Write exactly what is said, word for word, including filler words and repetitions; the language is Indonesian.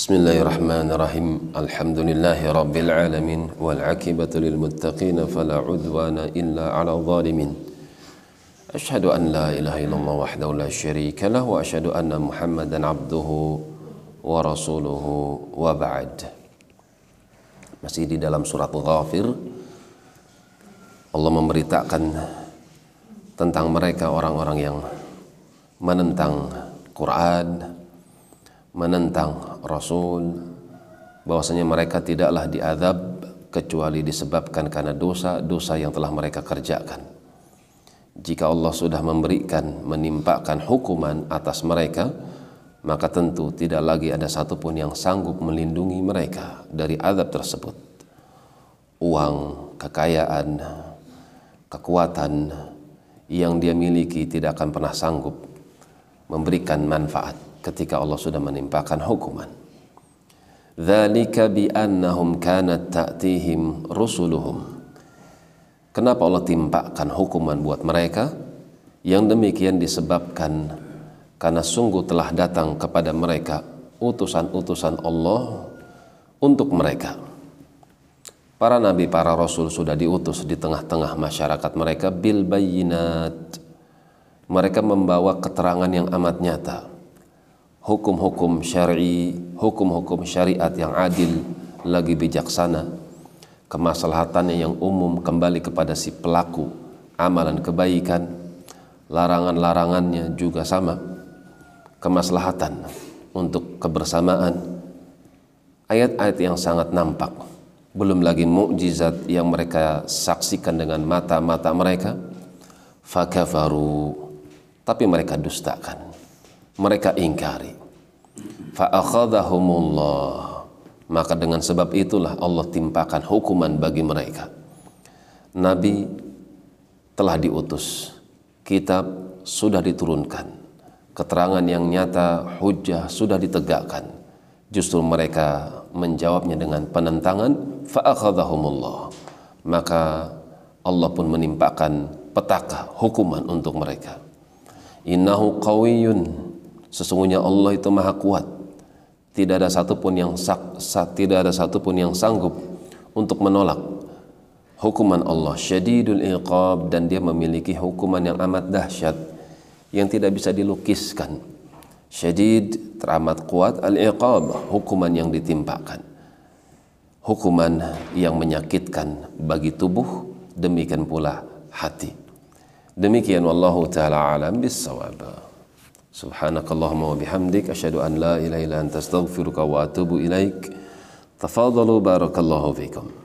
Bismillahirrahmanirrahim. Alhamdulillahirabbil alamin wal 'aqibatu lil muttaqin fala 'udwana illa 'alal zalimin. Asyhadu an la ilaha illallah wahdahu la syarika lahu wa asyhadu anna Muhammadan 'abduhu wa rasuluhu wa ba'd. Masih di dalam surat Ghafir, Allah memberitakan tentang mereka orang-orang yang menentang Quran, menentang Rasul, bahwasanya mereka tidaklah diazab kecuali disebabkan karena dosa-dosa yang telah mereka kerjakan. Jika Allah sudah memberikan, menimpakan hukuman atas mereka, maka tentu tidak lagi ada satupun yang sanggup melindungi mereka dari azab tersebut. Uang, kekayaan, kekuatan yang dia miliki tidak akan pernah sanggup memberikan manfaat ketika Allah sudah menimpakan hukuman. Dzalika biannahum kanat ta'tihim rusuluhum. Kenapa Allah timpakan hukuman buat mereka? Yang demikian disebabkan karena sungguh telah datang kepada mereka utusan-utusan Allah untuk mereka. Para nabi, para rasul sudah diutus di tengah-tengah masyarakat mereka bil bayyinat. Mereka membawa keterangan yang amat nyata, hukum-hukum syar'i, hukum-hukum syariat yang adil lagi bijaksana, kemaslahatannya yang umum kembali kepada si pelaku amalan kebaikan, larangan-larangannya juga sama, kemaslahatan untuk kebersamaan. Ayat-ayat yang sangat nampak, belum lagi mukjizat yang mereka saksikan dengan mata-mata mereka. Fakafaru, tapi mereka dustakan, mereka ingkari. Fa'akhadhahumullah, maka dengan sebab itulah Allah timpakan hukuman bagi mereka. Nabi telah diutus, kitab sudah diturunkan, keterangan yang nyata, hujjah sudah ditegakkan, justru mereka menjawabnya dengan penentangan. Fa'akhadhahumullah, maka Allah pun menimpakan petaka hukuman untuk mereka. Innahu qawiyyun, sesungguhnya Allah itu maha kuat, tidak ada satupun yang sak, tidak ada satupun yang sanggup untuk menolak hukuman Allah. Syadidul iqab, dan dia memiliki hukuman yang amat dahsyat yang tidak bisa dilukiskan. Syadid, teramat kuat, al-iqab, hukuman yang ditimpakan, hukuman yang menyakitkan bagi tubuh, demikian pula hati. Demikian, wallahu ta'ala alam bis-shawab. Subhanakallahumma wa bihamdik, asyhadu an la ilaha illa anta astaghfiruka wa atubu ilaik. Tafadhalu, barakallahu fiikum.